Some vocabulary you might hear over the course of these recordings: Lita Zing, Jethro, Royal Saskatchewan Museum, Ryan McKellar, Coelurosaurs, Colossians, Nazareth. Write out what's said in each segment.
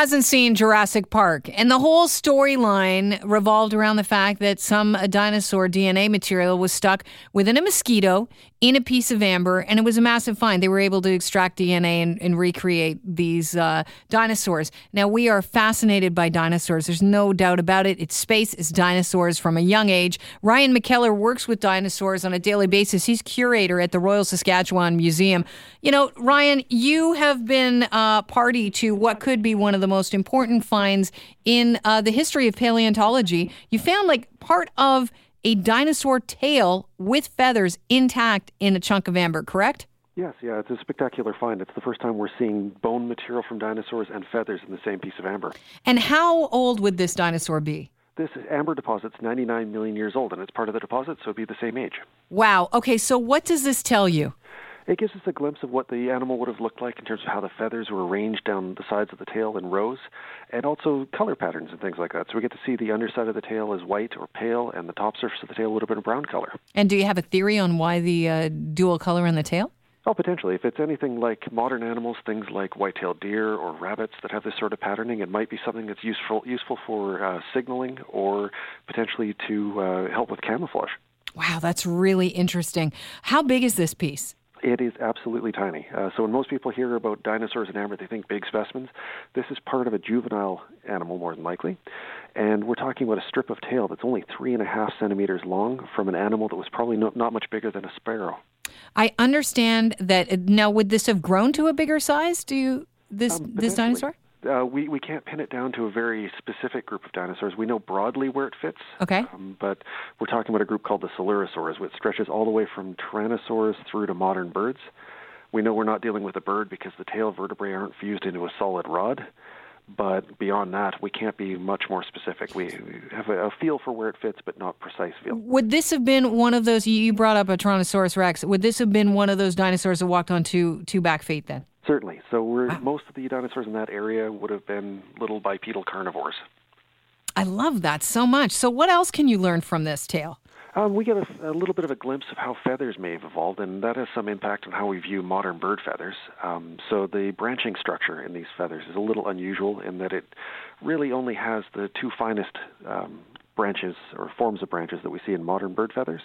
hasn't seen Jurassic Park? And the whole storyline revolved around the fact that some dinosaur DNA material was stuck within a mosquito in a piece of amber, and it was a massive find. They were able to extract DNA and recreate these dinosaurs. Now, we are fascinated by dinosaurs. There's no doubt about it. It's space, it's dinosaurs from a young age. Ryan McKellar works with dinosaurs on a daily basis. He's curator at the Royal Saskatchewan Museum. You know, Ryan, you have been party to what could be one of the most important finds in the history of paleontology. You found like part of a dinosaur tail with feathers intact in a chunk of amber, correct? Yes, yeah, it's a spectacular find. It's the first time we're seeing bone material from dinosaurs and feathers in the same piece of amber. And how old would this dinosaur be? This amber deposit's 99 million years old, and it's part of the deposit, so it'd be the same age. Wow. Okay, so what does this tell you? It gives us a glimpse of what the animal would have looked like in terms of how the feathers were arranged down the sides of the tail in rows, and also color patterns and things like that. So we get to see the underside of the tail is white or pale, and the top surface of the tail would have been a brown color. And do you have a theory on why the dual color in the tail? Oh, potentially. If it's anything like modern animals, things like white-tailed deer or rabbits that have this sort of patterning, it might be something that's useful for signaling or potentially to help with camouflage. Wow, that's really interesting. How big is this piece? It is absolutely tiny. So when most people hear about dinosaurs in amber, they think big specimens. This is part of a juvenile animal, more than likely. And we're talking about a strip of tail that's only 3.5 centimeters long from an animal that was probably not much bigger than a sparrow. I understand that. Now, would this have grown to a bigger size? This dinosaur? We can't pin it down to a very specific group of dinosaurs. We know broadly where it fits. Okay. But we're talking about a group called the Coelurosaurs, which stretches all the way from tyrannosaurs through to modern birds. We know we're not dealing with a bird because the tail vertebrae aren't fused into a solid rod. But beyond that, we can't be much more specific. We have a feel for where it fits, but not precise feel. Would this have been one of those, you brought up a Tyrannosaurus rex, would this have been one of those dinosaurs that walked on two back feet then? Certainly. So most of the dinosaurs in that area would have been little bipedal carnivores. I love that so much. So what else can you learn from this tale? We get a little bit of a glimpse of how feathers may have evolved, and that has some impact on how we view modern bird feathers. So the branching structure in these feathers is a little unusual in that it really only has the two finest branches or forms of branches that we see in modern bird feathers,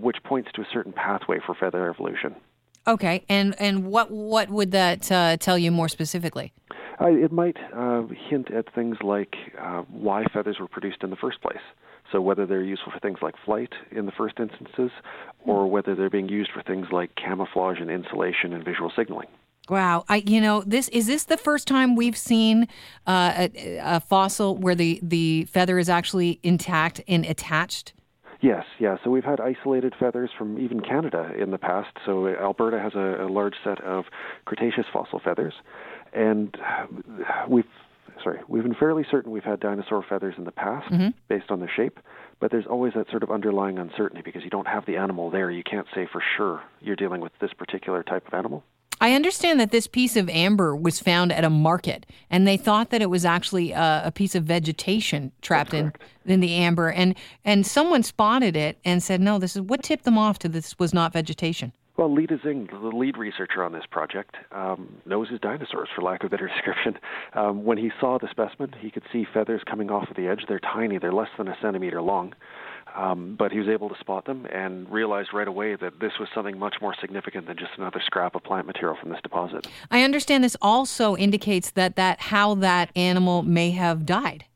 which points to a certain pathway for feather evolution. Okay, and what would that tell you more specifically? It might hint at things like why feathers were produced in the first place. So whether they're useful for things like flight in the first instances, or whether they're being used for things like camouflage and insulation and visual signaling. Wow. Is this the first time we've seen a fossil where the feather is actually intact and attached? Yes, yeah. So we've had isolated feathers from even Canada in the past. So Alberta has a large set of Cretaceous fossil feathers. And we've been fairly certain we've had dinosaur feathers in the past based on their shape, but there's always that sort of underlying uncertainty because you don't have the animal there. You can't say for sure you're dealing with this particular type of animal. I understand that this piece of amber was found at a market, and they thought that it was actually a piece of vegetation trapped in the amber, and someone spotted it and said, no, this is what tipped them off to this was not vegetation. Well, Lita Zing, the lead researcher on this project, knows his dinosaurs, for lack of a better description. When he saw the specimen, he could see feathers coming off of the edge. They're tiny. They're less than a centimeter long. But he was able to spot them and realized right away that this was something much more significant than just another scrap of plant material from this deposit. I understand this also indicates how that animal may have died.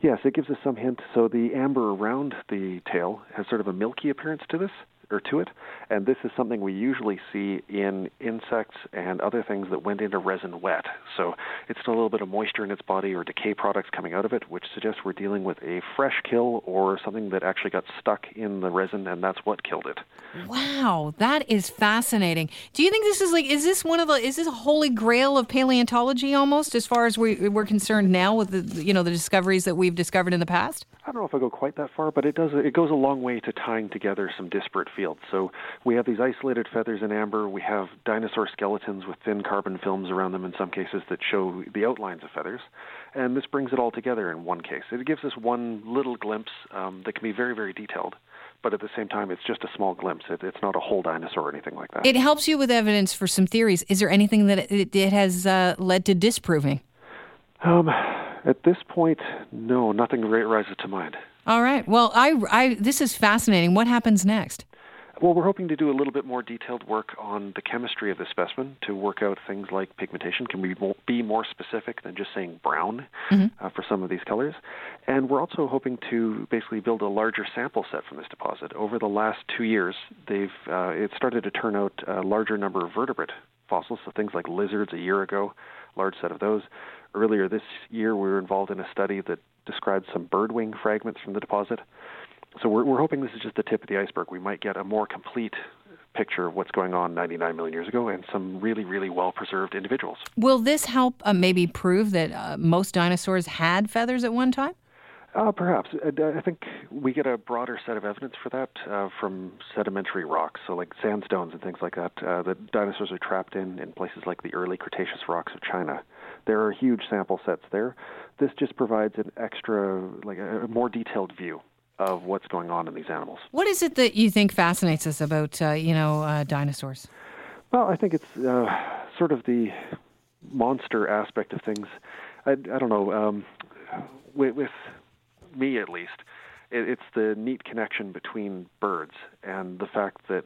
Yes, it gives us some hint. So the amber around the tail has sort of a milky appearance to it, and this is something we usually see in insects and other things that went into resin wet. So it's still a little bit of moisture in its body or decay products coming out of it, which suggests we're dealing with a fresh kill or something that actually got stuck in the resin, and that's what killed it. Wow, that is fascinating. Do you think this is is this a holy grail of paleontology almost, as far as we're concerned now with the discoveries that we've discovered in the past? I don't know if I go quite that far, but it goes a long way to tying together some disparate fields. So we have these isolated feathers in amber. We have dinosaur skeletons with thin carbon films around them in some cases that show the outlines of feathers. And this brings it all together in one case. It gives us one little glimpse that can be very, very detailed. But at the same time, it's just a small glimpse. It's not a whole dinosaur or anything like that. It helps you with evidence for some theories. Is there anything that it has led to disproving? At this point, no, nothing great rises to mind. All right. Well, this is fascinating. What happens next? Well, we're hoping to do a little bit more detailed work on the chemistry of the specimen to work out things like pigmentation. Can we be more specific than just saying brown for some of these colors? And we're also hoping to basically build a larger sample set from this deposit. Over the last 2 years, it started to turn out a larger number of vertebrate fossils, so things like lizards a year ago, large set of those. Earlier this year, we were involved in a study that described some birdwing fragments from the deposit. So we're hoping this is just the tip of the iceberg. We might get a more complete picture of what's going on 99 million years ago and some really, really well-preserved individuals. Will this help maybe prove that most dinosaurs had feathers at one time? Perhaps. I think we get a broader set of evidence for that from sedimentary rocks, so like sandstones and things like that, that dinosaurs are trapped in places like the early Cretaceous rocks of China. There are huge sample sets there. This just provides an extra, like a more detailed view of what's going on in these animals. What is it that you think fascinates us about, dinosaurs? Well, I think it's sort of the monster aspect of things. I don't know. With me, at least, it's the neat connection between birds and the fact that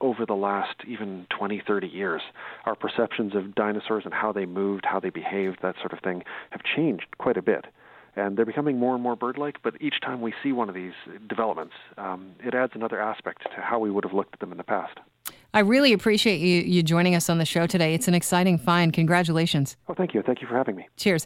over the last even 20, 30 years, our perceptions of dinosaurs and how they moved, how they behaved, that sort of thing, have changed quite a bit. And they're becoming more and more bird-like, but each time we see one of these developments, it adds another aspect to how we would have looked at them in the past. I really appreciate you joining us on the show today. It's an exciting find. Congratulations. Oh, thank you. Thank you for having me. Cheers.